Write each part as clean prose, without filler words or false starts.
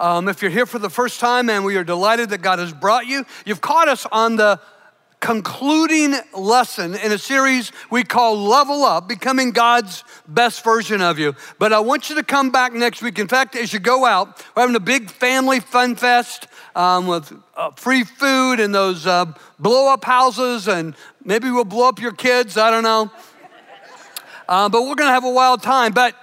If you're here for the first time, and we are delighted that God has brought you, you've caught us on the concluding lesson in a series we call Level Up, Becoming God's Best Version of You. But I want you to come back next week. In fact, as you go out, we're having a big family fun fest with free food and those blow-up houses, and maybe we'll blow up your kids, I don't know. But we're gonna have a wild time. But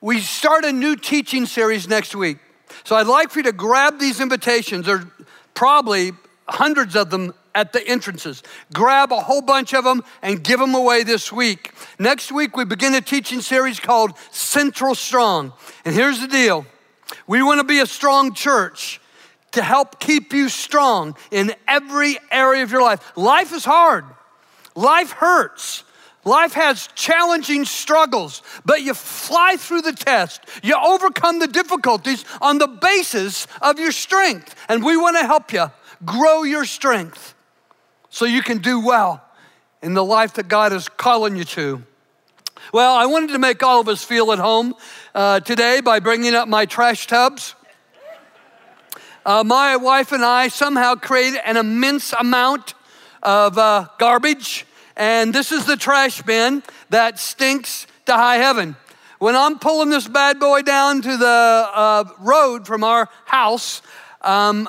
we start a new teaching series next week. So I'd like for you to grab these invitations. There are probably hundreds of them at the entrances. Grab a whole bunch of them and give them away this week. Next week, we begin a teaching series called Central Strong. And here's the deal. We want to be a strong church to help keep you strong in every area of your life. Life is hard. Life hurts. Life has challenging struggles, but you fly through the test. You overcome the difficulties on the basis of your strength. And we want to help you grow your strength, so you can do well in the life that God is calling you to. Well, I wanted to make all of us feel at home today by bringing up my trash tubs. My wife and I somehow created an immense amount of garbage, and this is the trash bin that stinks to high heaven. When I'm pulling this bad boy down to the road from our house and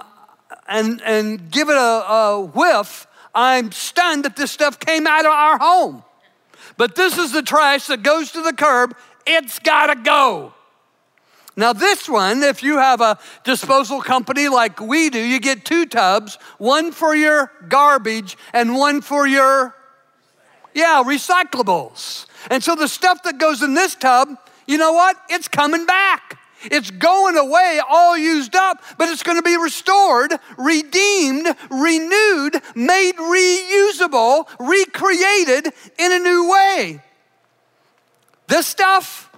give it a whiff, I'm stunned that this stuff came out of our home. But this is the trash that goes to the curb. It's gotta go. Now this one, if you have a disposal company like we do, you get two tubs, one for your garbage and one for your, recyclables. And so the stuff that goes in this tub, you know what? It's coming back. It's going away, all used up, but it's going to be restored, redeemed, renewed, made reusable, recreated in a new way. This stuff,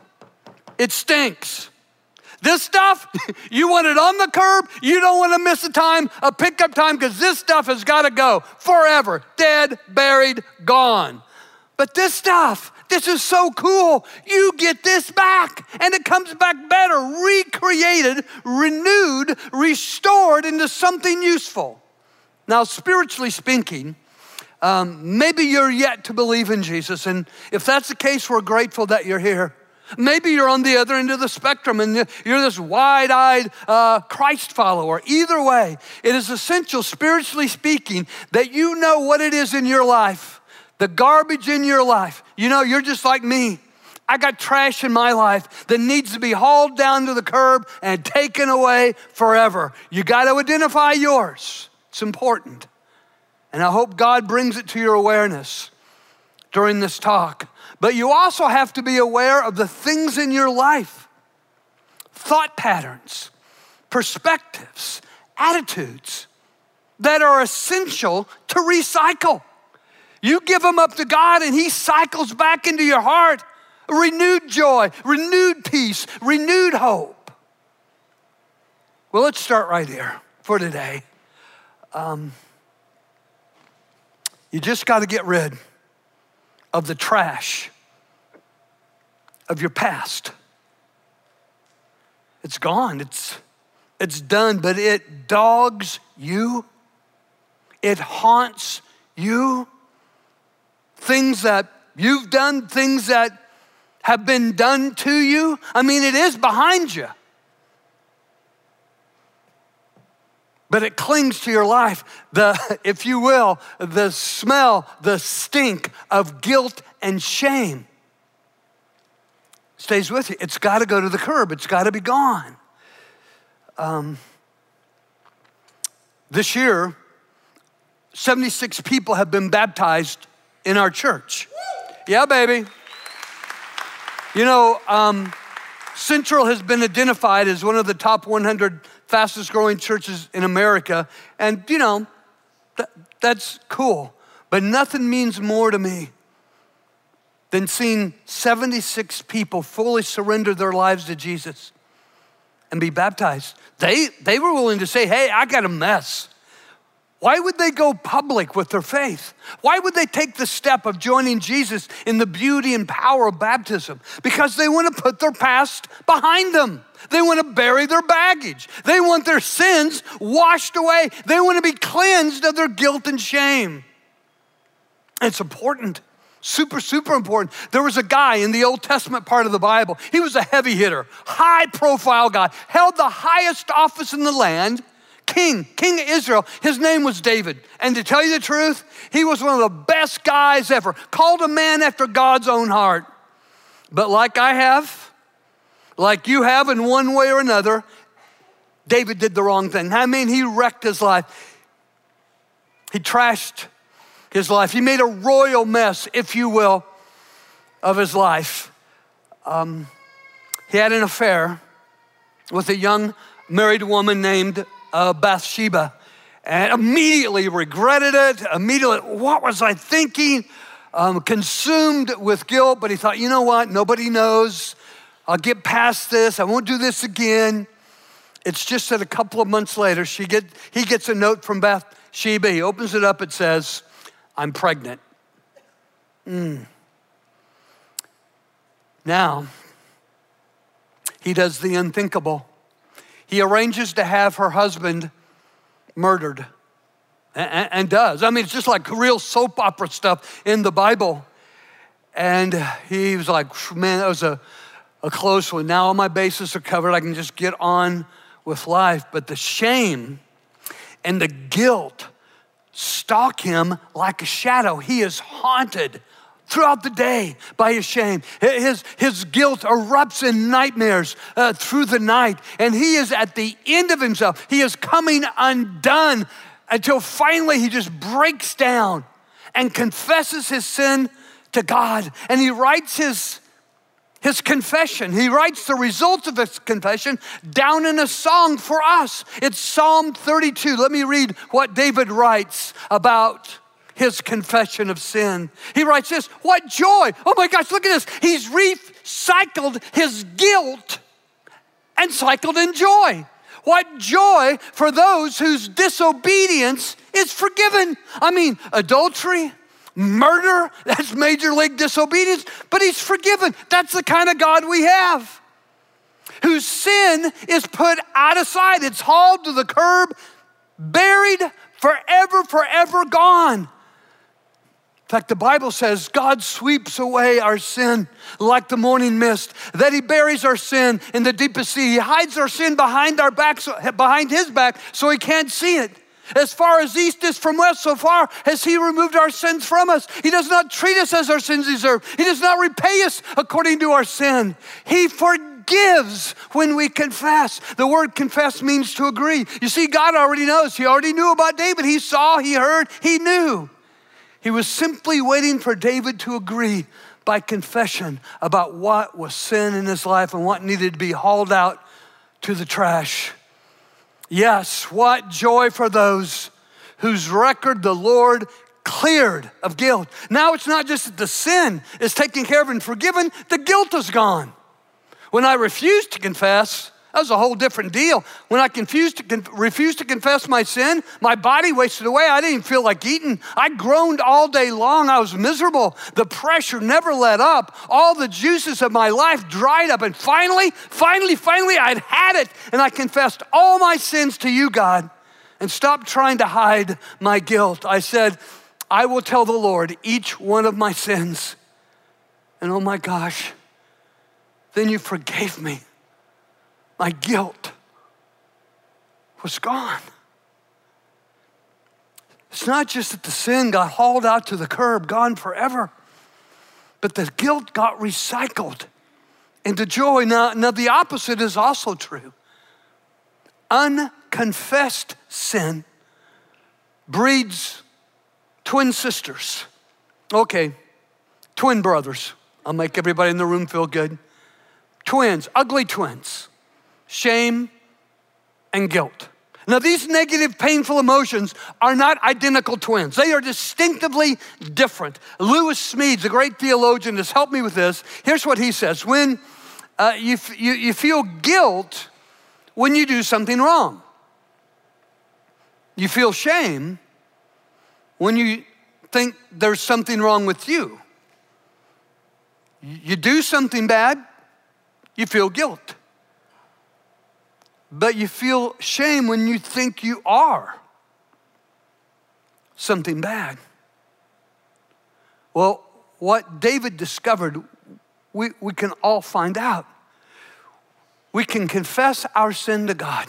it stinks. This stuff, you want it on the curb, you don't want to miss a time, a pickup time, because this stuff has got to go forever, dead, buried, gone. But this stuff, this is so cool. You get this back, and it comes back better, recreated, renewed, restored into something useful. Now, spiritually speaking, maybe you're yet to believe in Jesus, and if that's the case, we're grateful that you're here. Maybe you're on the other end of the spectrum, and you're this wide-eyed Christ follower. Either way, it is essential, spiritually speaking, that you know what it is in your life. The garbage in your life. You know, you're just like me. I got trash in my life that needs to be hauled down to the curb and taken away forever. You got to identify yours. It's important. And I hope God brings it to your awareness during this talk. But you also have to be aware of the things in your life, thought patterns, perspectives, attitudes that are essential to recycle. You give them up to God, and He cycles back into your heart renewed joy, renewed peace, renewed hope. Well, let's start right here for today. You just got to get rid of the trash of your past. It's gone. It's done, but it dogs you. It haunts you. Things that you've done, things that have been done to you. I mean, it is behind you. But it clings to your life, if you will, the smell, the stink of guilt and shame stays with you. It's got to go to the curb. It's got to be gone. This year, 76 people have been baptized in our church. Yeah, baby. You know, Central has been identified as one of the top 100 fastest growing churches in America. And you know, that's cool. But nothing means more to me than seeing 76 people fully surrender their lives to Jesus and be baptized. They were willing to say, hey, I got a mess. Why would they go public with their faith? Why would they take the step of joining Jesus in the beauty and power of baptism? Because they want to put their past behind them. They want to bury their baggage. They want their sins washed away. They want to be cleansed of their guilt and shame. It's important. Super important. There was a guy in the Old Testament part of the Bible. He was a heavy hitter, high profile guy, held the highest office in the land, king of Israel. His name was David. And to tell you the truth, he was one of the best guys ever, called a man after God's own heart. But like I have, like you have in one way or another, David did the wrong thing. I mean, he wrecked his life. He trashed his life. He made a royal mess, if you will, of his life. He had an affair with a young married woman named Bathsheba, and immediately regretted it. Immediately, what was I thinking? Consumed with guilt, but he thought, you know what? Nobody knows. I'll get past this. I won't do this again. It's just that a couple of months later, he gets a note from Bathsheba. He opens it up. It says, I'm pregnant. Now, he does the unthinkable. He arranges to have her husband murdered and does. I mean, it's just like real soap opera stuff in the Bible. And he was like, man, that was a close one. Now all my bases are covered. I can just get on with life. But the shame and the guilt stalk him like a shadow. He is haunted throughout the day by his shame. His guilt erupts in nightmares through the night, and he is at the end of himself. He is coming undone until finally he just breaks down and confesses his sin to God. And he writes his confession. He writes the results of his confession down in a song for us. It's Psalm 32. Let me read what David writes about his confession of sin. He writes this, what joy. Oh my gosh, look at this. He's recycled his guilt and cycled in joy. What joy for those whose disobedience is forgiven. I mean, adultery, murder, that's major league disobedience, but he's forgiven. That's the kind of God we have, whose sin is put out of sight. It's hauled to the curb, buried, forever gone. In fact, the Bible says God sweeps away our sin like the morning mist, that he buries our sin in the deepest sea. He hides our sin behind our backs, behind his back, so he can't see it. As far as east is from west, so far has he removed our sins from us. He does not treat us as our sins deserve. He does not repay us according to our sin. He forgives when we confess. The word confess means to agree. You see, God already knows. He already knew about David. He saw, he heard, he knew. He was simply waiting for David to agree by confession about what was sin in his life and what needed to be hauled out to the trash. Yes, what joy for those whose record the Lord cleared of guilt. Now it's not just that the sin is taken care of and forgiven, the guilt is gone. When I refused to confess, that was a whole different deal. When I refused to confess my sin, my body wasted away. I didn't even feel like eating. I groaned all day long. I was miserable. The pressure never let up. All the juices of my life dried up. And finally, I'd had it. And I confessed all my sins to you, God, and stopped trying to hide my guilt. I said, I will tell the Lord each one of my sins. And oh my gosh, then you forgave me. My guilt was gone. It's not just that the sin got hauled out to the curb, gone forever, but the guilt got recycled into joy. Now the opposite is also true. Unconfessed sin breeds twin sisters. Okay, twin brothers. I'll make everybody in the room feel good. Twins, ugly twins. Shame, and guilt. Now, these negative, painful emotions are not identical twins. They are distinctively different. Lewis Smeads, the great theologian, has helped me with this. Here's what he says. When you feel guilt when you do something wrong, you feel shame when you think there's something wrong with you. You do something bad, you feel guilt. But you feel shame when you think you are something bad. Well, what David discovered, we can all find out. We can confess our sin to God.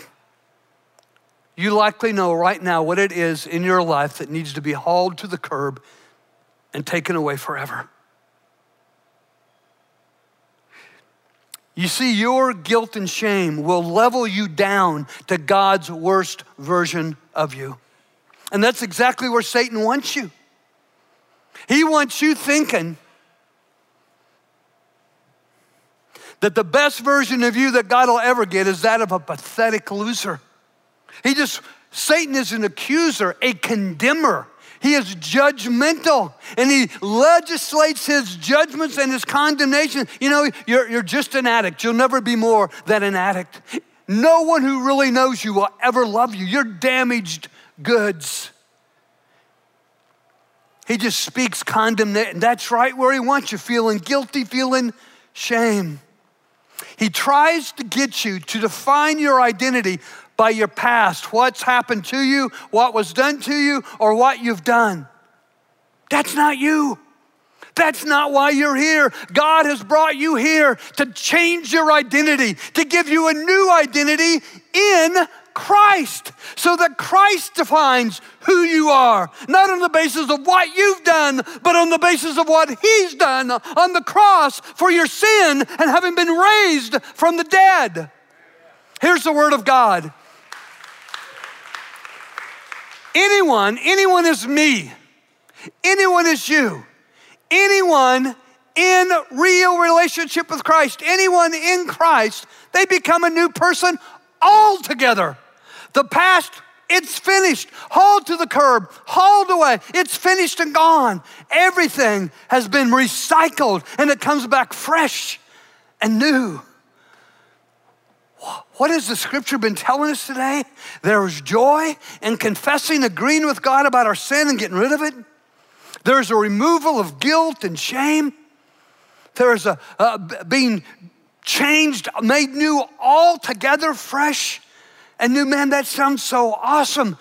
You likely know right now what it is in your life that needs to be hauled to the curb and taken away forever. You see, your guilt and shame will level you down to God's worst version of you. And that's exactly where Satan wants you. He wants you thinking that the best version of you that God will ever get is that of a pathetic loser. Satan is an accuser, a condemner. He is judgmental, and he legislates his judgments and his condemnation. You know, you're just an addict. You'll never be more than an addict. No one who really knows you will ever love you. You're damaged goods. He just speaks condemnation. That's right where he wants you, feeling guilty, feeling shame. He tries to get you to define your identity by your past, what's happened to you, what was done to you, or what you've done. That's not you. That's not why you're here. God has brought you here to change your identity, to give you a new identity in Christ, so that Christ defines who you are, not on the basis of what you've done, but on the basis of what he's done on the cross for your sin and having been raised from the dead. Here's the word of God. Anyone is me. Anyone is you. Anyone in real relationship with Christ, anyone in Christ, they become a new person altogether. The past, it's finished. Hauled to the curb, hauled away. It's finished and gone. Everything has been recycled and it comes back fresh and new. What has the scripture been telling us today? There is joy in confessing, agreeing with God about our sin and getting rid of it. There's a removal of guilt and shame. There is a being changed, made new, altogether fresh and new. Man, that sounds so awesome.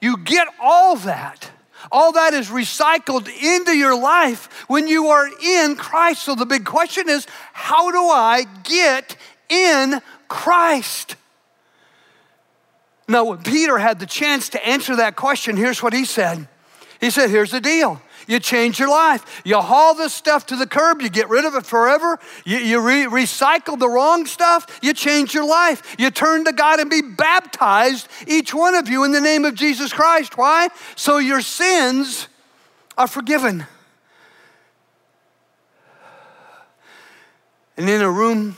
You get all that. All that is recycled into your life when you are in Christ. So the big question is, how do I get in Christ? Now, when Peter had the chance to answer that question, here's what he said. He said, here's the deal. You change your life. You haul this stuff to the curb. You get rid of it forever. You recycle the wrong stuff. You change your life. You turn to God and be baptized, each one of you, in the name of Jesus Christ. Why? So your sins are forgiven. And in a room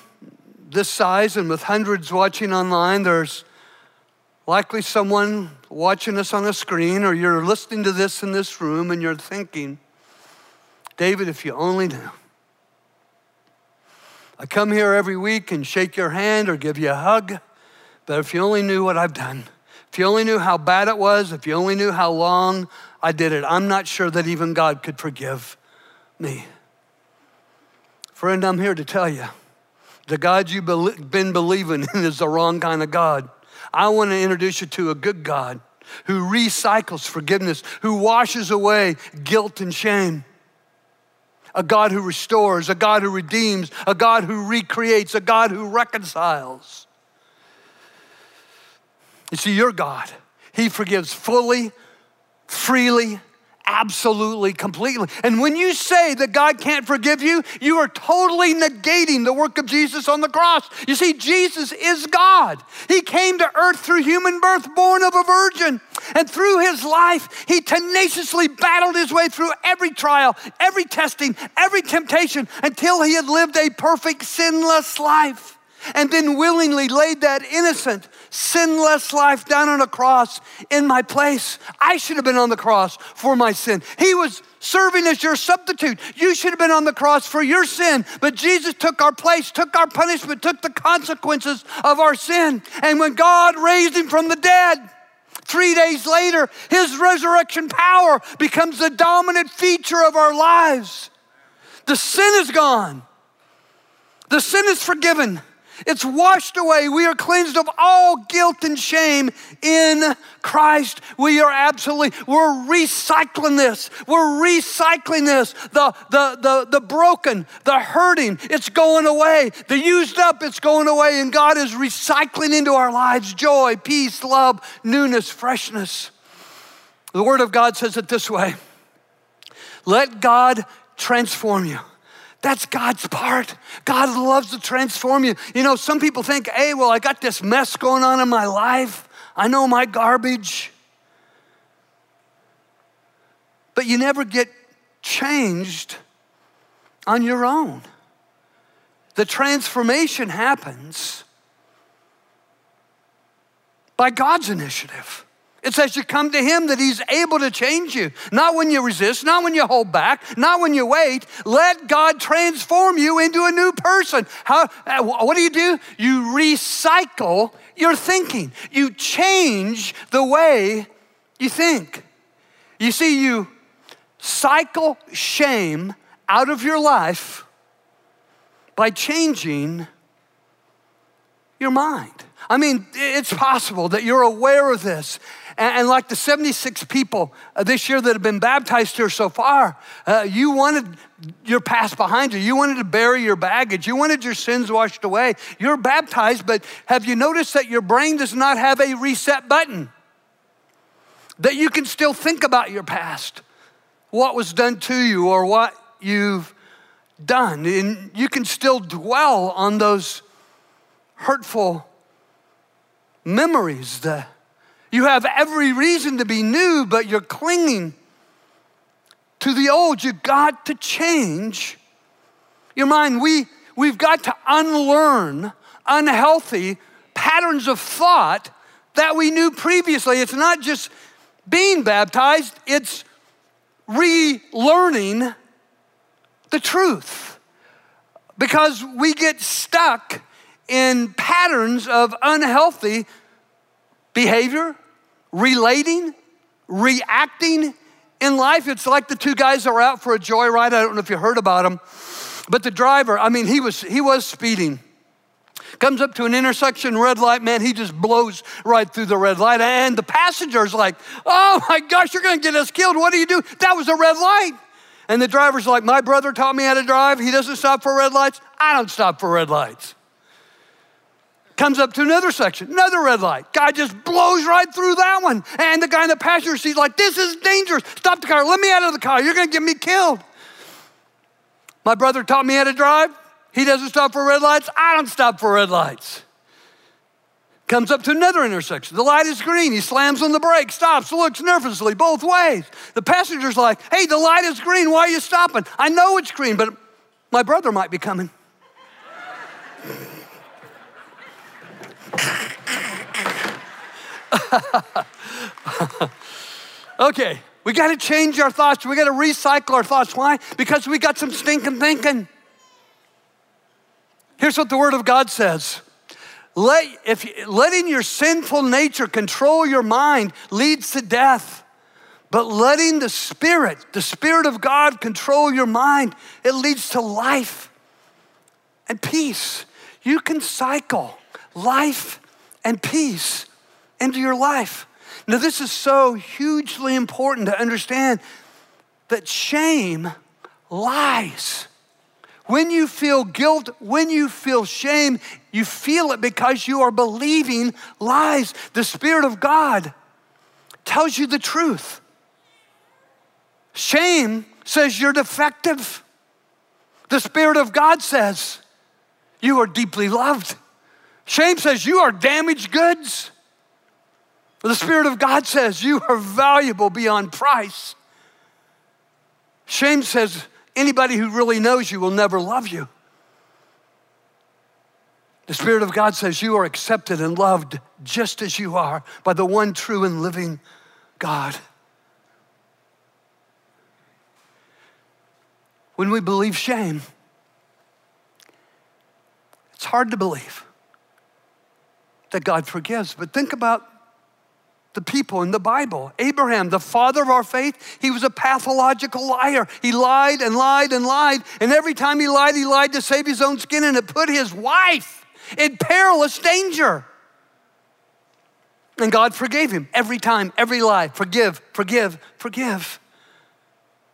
this size and with hundreds watching online, there's likely someone watching us on a screen, or you're listening to this in this room and you're thinking, David, if you only knew. I come here every week and shake your hand or give you a hug, but if you only knew what I've done, if you only knew how bad it was, if you only knew how long I did it, I'm not sure that even God could forgive me. Friend, I'm here to tell you, the God you've been believing in is the wrong kind of God. I want to introduce you to a good God who recycles forgiveness, who washes away guilt and shame. A God who restores, a God who redeems, a God who recreates, a God who reconciles. You see, your God, he forgives fully, freely, absolutely, completely. And when you say that God can't forgive you, you are totally negating the work of Jesus on the cross. You see, Jesus is God. He came to earth through human birth, born of a virgin. And through his life, he tenaciously battled his way through every trial, every testing, every temptation, until he had lived a perfect, sinless life, and then willingly laid that innocent, sinless life down on a cross in my place. I should have been on the cross for my sin. He was serving as your substitute. You should have been on the cross for your sin, but Jesus took our place, took our punishment, took the consequences of our sin. And when God raised him from the dead, 3 days later, his resurrection power becomes the dominant feature of our lives. The sin is gone. The sin is forgiven. It's washed away. We are cleansed of all guilt and shame in Christ. We're recycling this. We're recycling this. The broken, the hurting, it's going away. The used up, it's going away. And God is recycling into our lives joy, peace, love, newness, freshness. The Word of God says it this way. Let God transform you. That's God's part. God loves to transform you. You know, some people think, hey, well, I got this mess going on in my life. I know my garbage. But you never get changed on your own. The transformation happens by God's initiative. It's as you come to him that he's able to change you. Not when you resist, not when you hold back, not when you wait. Let God transform you into a new person. What do? You recycle your thinking. You change the way you think. You see, you cycle shame out of your life by changing your mind. I mean, it's possible that you're aware of this. And like the 76 people this year that have been baptized here so far, you wanted your past behind you. You wanted to bury your baggage. You wanted your sins washed away. You're baptized, but have you noticed that your brain does not have a reset button? That you can still think about your past, what was done to you or what you've done. And you can still dwell on those hurtful memories. You have every reason to be new, but you're clinging to the old. You've got to change your mind. We've got to unlearn unhealthy patterns of thought that we knew previously. It's not just being baptized, it's relearning the truth, because we get stuck in patterns of unhealthy behavior, relating, reacting in life. It's like the two guys that were out for a joyride. I don't know if you heard about them, but the driver, he was speeding. Comes up to an intersection, red light, man, he just blows right through the red light. And the passenger's like, oh my gosh, you're gonna get us killed. What do you do? That was a red light. And the driver's like, my brother taught me how to drive. He doesn't stop for red lights. I don't stop for red lights. Comes up to another section, another red light. Guy just blows right through that one. And the guy in the passenger seat's like, this is dangerous. Stop the car, let me out of the car. You're gonna get me killed. My brother taught me how to drive. He doesn't stop for red lights. I don't stop for red lights. Comes up to another intersection. The light is green. He slams on the brake, stops, looks nervously both ways. The passenger's like, hey, the light is green. Why are you stopping? I know it's green, but my brother might be coming. Okay, we got to change our thoughts. We got to recycle our thoughts. Why? Because we got some stinking thinking. Here's what the Word of God says. Letting your sinful nature control your mind leads to death. But letting the Spirit of God control your mind, it leads to life and peace. You can cycle life and peace into your life. Now, this is so hugely important to understand that shame lies. When you feel guilt, when you feel shame, you feel it because you are believing lies. The Spirit of God tells you the truth. Shame says you're defective. The Spirit of God says you are deeply loved. Shame says you are damaged goods. The Spirit of God says you are valuable beyond price. Shame says anybody who really knows you will never love you. The Spirit of God says you are accepted and loved just as you are by the one true and living God. When we believe shame, it's hard to believe that God forgives, but think about the people in the Bible. Abraham, the father of our faith, he was a pathological liar. He lied and lied and lied. And every time he lied to save his own skin, and it put his wife in perilous danger. And God forgave him every time, every lie. Forgive, forgive, forgive.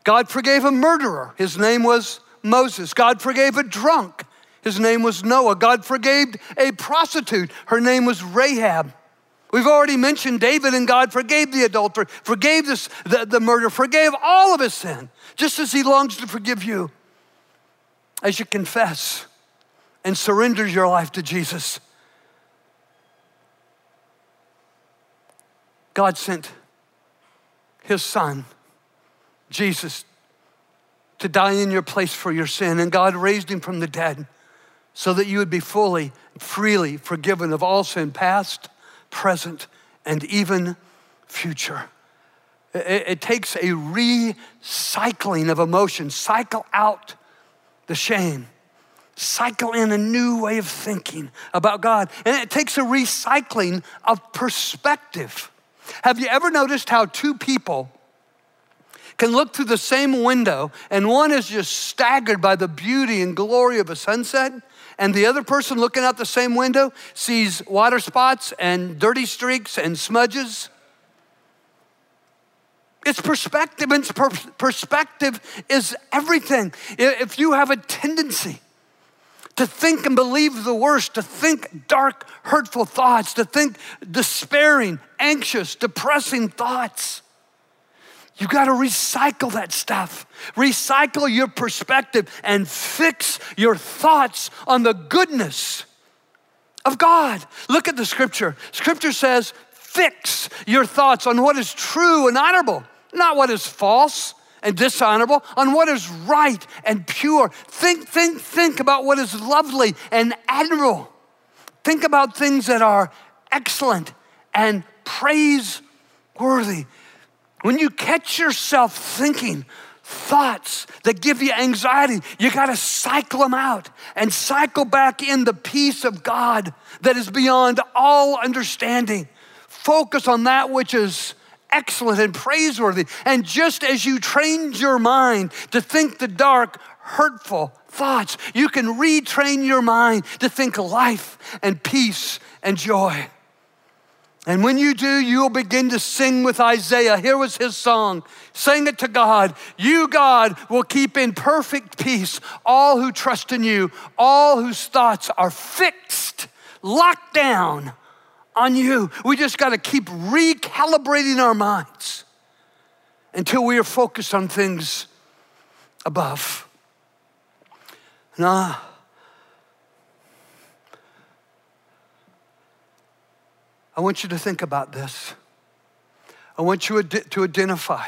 God forgave a murderer. His name was Moses. God forgave a drunk. His name was Noah. God forgave a prostitute. Her name was Rahab. We've already mentioned David, and God forgave the adultery, forgave the murder, forgave all of his sin, just as he longs to forgive you. As you confess and surrender your life to Jesus, God sent his son, Jesus, to die in your place for your sin, and God raised him from the dead so that you would be fully, freely forgiven of all sin, past, present, and even future. It takes a recycling of emotions. Cycle out the shame. Cycle in a new way of thinking about God. And it takes a recycling of perspective. Have you ever noticed how two people can look through the same window, and one is just staggered by the beauty and glory of a sunset, and the other person looking out the same window sees water spots and dirty streaks and smudges? It's perspective, and perspective is everything. If you have a tendency to think and believe the worst, to think dark, hurtful thoughts, to think despairing, anxious, depressing thoughts, you got to recycle that stuff. Recycle your perspective and fix your thoughts on the goodness of God. Look at the scripture. Scripture says, fix your thoughts on what is true and honorable, not what is false and dishonorable, on what is right and pure. Think about what is lovely and admirable. Think about things that are excellent and praiseworthy. When you catch yourself thinking thoughts that give you anxiety, you gotta cycle them out and cycle back in the peace of God that is beyond all understanding. Focus on that which is excellent and praiseworthy. And just as you trained your mind to think the dark, hurtful thoughts, you can retrain your mind to think life and peace and joy. And when you do, you'll begin to sing with Isaiah. Here was his song. Sing it to God. You, God, will keep in perfect peace all who trust in you, all whose thoughts are fixed, locked down on you. We just got to keep recalibrating our minds until we are focused on things above. Now, I want you to think about this. I want you to identify.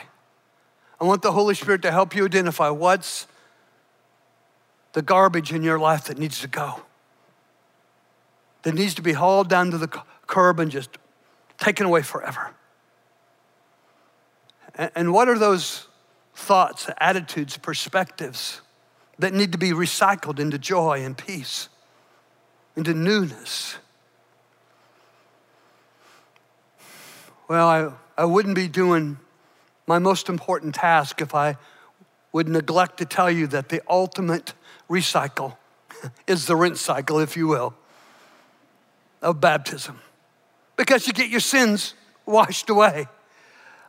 I want the Holy Spirit to help you identify what's the garbage in your life that needs to go, that needs to be hauled down to the curb and just taken away forever. And what are those thoughts, attitudes, perspectives that need to be recycled into joy and peace, into newness? Well, I wouldn't be doing my most important task if I would neglect to tell you that the ultimate recycle is the rinse cycle, if you will, of baptism. Because you get your sins washed away.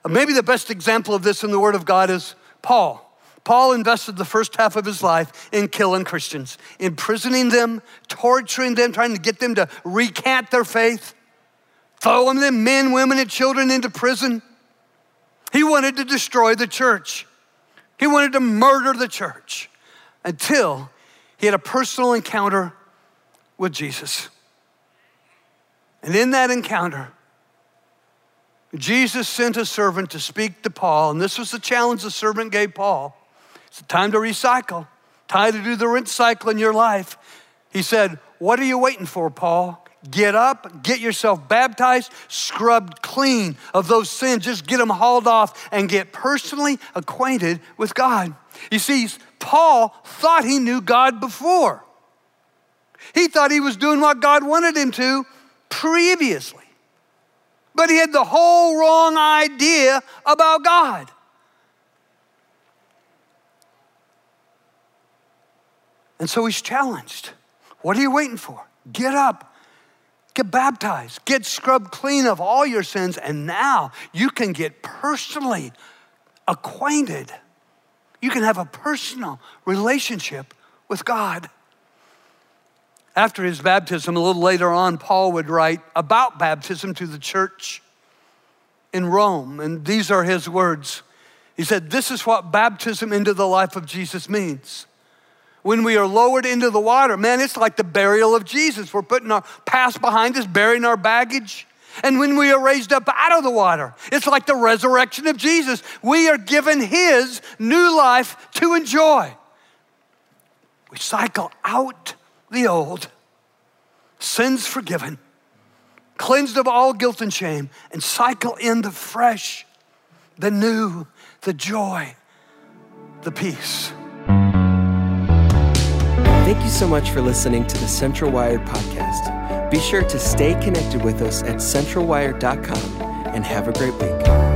Maybe the best example of this in the Word of God is Paul. Paul invested the first half of his life in killing Christians, imprisoning them, torturing them, trying to get them to recant their faith, throwing them, men, women, and children into prison. He wanted to destroy the church. He wanted to murder the church until he had a personal encounter with Jesus. And in that encounter, Jesus sent a servant to speak to Paul, and this was the challenge the servant gave Paul. It's time to recycle, time to do the rinse cycle in your life. He said, "What are you waiting for, Paul? Get up, get yourself baptized, scrubbed clean of those sins. Just get them hauled off and get personally acquainted with God." You see, Paul thought he knew God before. He thought he was doing what God wanted him to previously. but he had the whole wrong idea about God. And so he's challenged. What are you waiting for? Get up, get baptized, get scrubbed clean of all your sins, and now you can get personally acquainted. You can have a personal relationship with God. After his baptism, a little later on, Paul would write about baptism to the church in Rome, and these are his words. He said, "This is what baptism into the life of Jesus means. When we are lowered into the water, man, it's like the burial of Jesus. We're putting our past behind us, burying our baggage. And when we are raised up out of the water, it's like the resurrection of Jesus. We are given his new life to enjoy. We cycle out the old, sins forgiven, cleansed of all guilt and shame, and cycle in the fresh, the new, the joy, the peace." Thank you so much for listening to the Central Wired podcast. Be sure to stay connected with us at centralwired.com and have a great week.